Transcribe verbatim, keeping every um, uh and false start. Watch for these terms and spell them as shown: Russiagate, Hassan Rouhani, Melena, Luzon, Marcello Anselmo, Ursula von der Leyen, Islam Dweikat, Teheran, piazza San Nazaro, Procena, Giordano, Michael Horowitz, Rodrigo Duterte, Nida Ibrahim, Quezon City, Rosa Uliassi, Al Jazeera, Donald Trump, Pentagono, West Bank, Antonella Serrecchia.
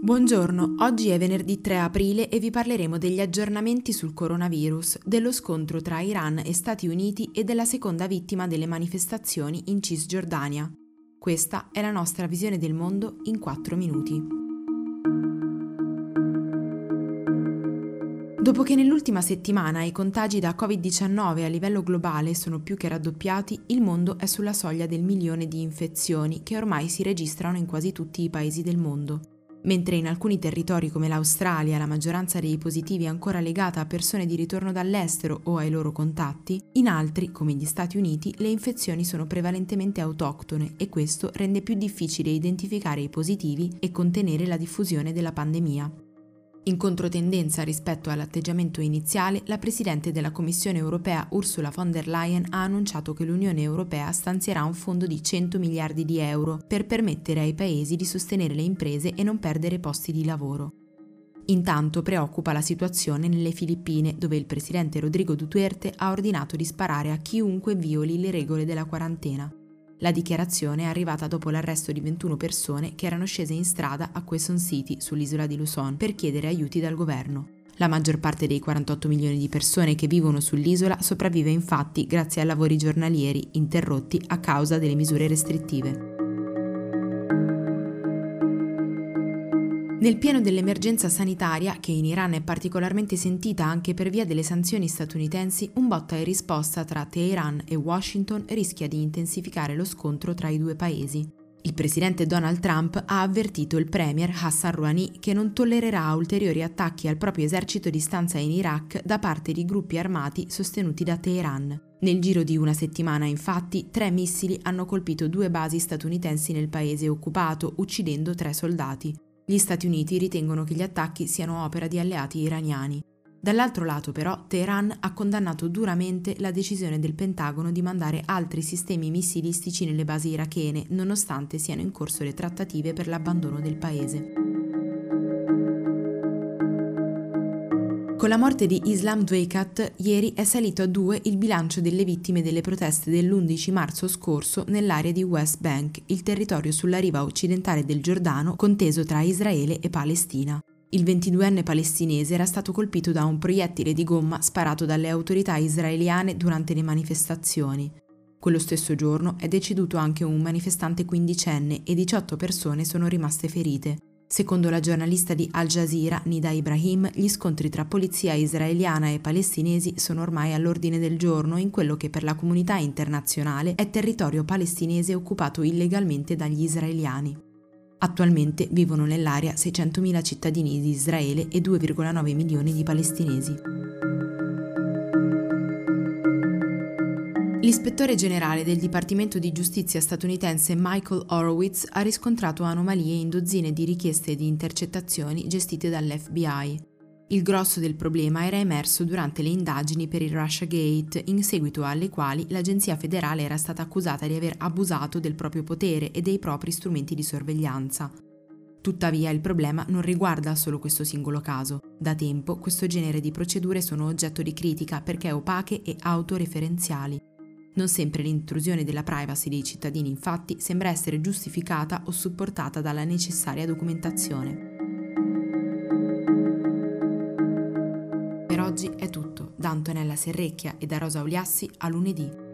Buongiorno, oggi è venerdì tre aprile e vi parleremo degli aggiornamenti sul coronavirus, dello scontro tra Iran e Stati Uniti e della seconda vittima delle manifestazioni in Cisgiordania. Questa è la nostra visione del mondo in quattro minuti. Dopo che nell'ultima settimana i contagi da covid diciannove a livello globale sono più che raddoppiati, il mondo è sulla soglia del milione di infezioni che ormai si registrano in quasi tutti i paesi del mondo. Mentre in alcuni territori come l'Australia la maggioranza dei positivi è ancora legata a persone di ritorno dall'estero o ai loro contatti, in altri, come gli Stati Uniti, le infezioni sono prevalentemente autoctone e questo rende più difficile identificare i positivi e contenere la diffusione della pandemia. In controtendenza rispetto all'atteggiamento iniziale, la Presidente della Commissione europea Ursula von der Leyen ha annunciato che l'Unione europea stanzierà un fondo di cento miliardi di euro per permettere ai paesi di sostenere le imprese e non perdere posti di lavoro. Intanto preoccupa la situazione nelle Filippine, dove il presidente Rodrigo Duterte ha ordinato di sparare a chiunque violi le regole della quarantena. La dichiarazione è arrivata dopo l'arresto di ventuno persone che erano scese in strada a Quezon City, sull'isola di Luzon, per chiedere aiuti dal governo. La maggior parte dei quarantotto milioni di persone che vivono sull'isola sopravvive infatti grazie a lavori giornalieri interrotti a causa delle misure restrittive. Nel pieno dell'emergenza sanitaria, che in Iran è particolarmente sentita anche per via delle sanzioni statunitensi, un botta e risposta tra Teheran e Washington rischia di intensificare lo scontro tra i due paesi. Il presidente Donald Trump ha avvertito il premier Hassan Rouhani che non tollererà ulteriori attacchi al proprio esercito di stanza in Iraq da parte di gruppi armati sostenuti da Teheran. Nel giro di una settimana, infatti, tre missili hanno colpito due basi statunitensi nel paese occupato, uccidendo tre soldati. Gli Stati Uniti ritengono che gli attacchi siano opera di alleati iraniani. Dall'altro lato, però, Teheran ha condannato duramente la decisione del Pentagono di mandare altri sistemi missilistici nelle basi irachene, nonostante siano in corso le trattative per l'abbandono del paese. Con la morte di Islam Dweikat, ieri è salito a due il bilancio delle vittime delle proteste dell'undici marzo scorso nell'area di West Bank, il territorio sulla riva occidentale del Giordano conteso tra Israele e Palestina. Il ventiduenne palestinese era stato colpito da un proiettile di gomma sparato dalle autorità israeliane durante le manifestazioni. Quello stesso giorno è deceduto anche un manifestante quindicenne e diciotto persone sono rimaste ferite. Secondo la giornalista di Al Jazeera, Nida Ibrahim, gli scontri tra polizia israeliana e palestinesi sono ormai all'ordine del giorno in quello che per la comunità internazionale è territorio palestinese occupato illegalmente dagli israeliani. Attualmente vivono nell'area seicentomila cittadini di Israele e due virgola nove milioni di palestinesi. L'ispettore generale del Dipartimento di Giustizia statunitense Michael Horowitz ha riscontrato anomalie in dozzine di richieste di intercettazioni gestite dall'F B I. Il grosso del problema era emerso durante le indagini per il Russiagate, in seguito alle quali l'agenzia federale era stata accusata di aver abusato del proprio potere e dei propri strumenti di sorveglianza. Tuttavia, il problema non riguarda solo questo singolo caso. Da tempo, questo genere di procedure sono oggetto di critica perché opache e autoreferenziali. Non sempre l'intrusione della privacy dei cittadini, infatti, sembra essere giustificata o supportata dalla necessaria documentazione. Per oggi è tutto. Da Antonella Serrecchia e da Rosa Uliassi, a lunedì.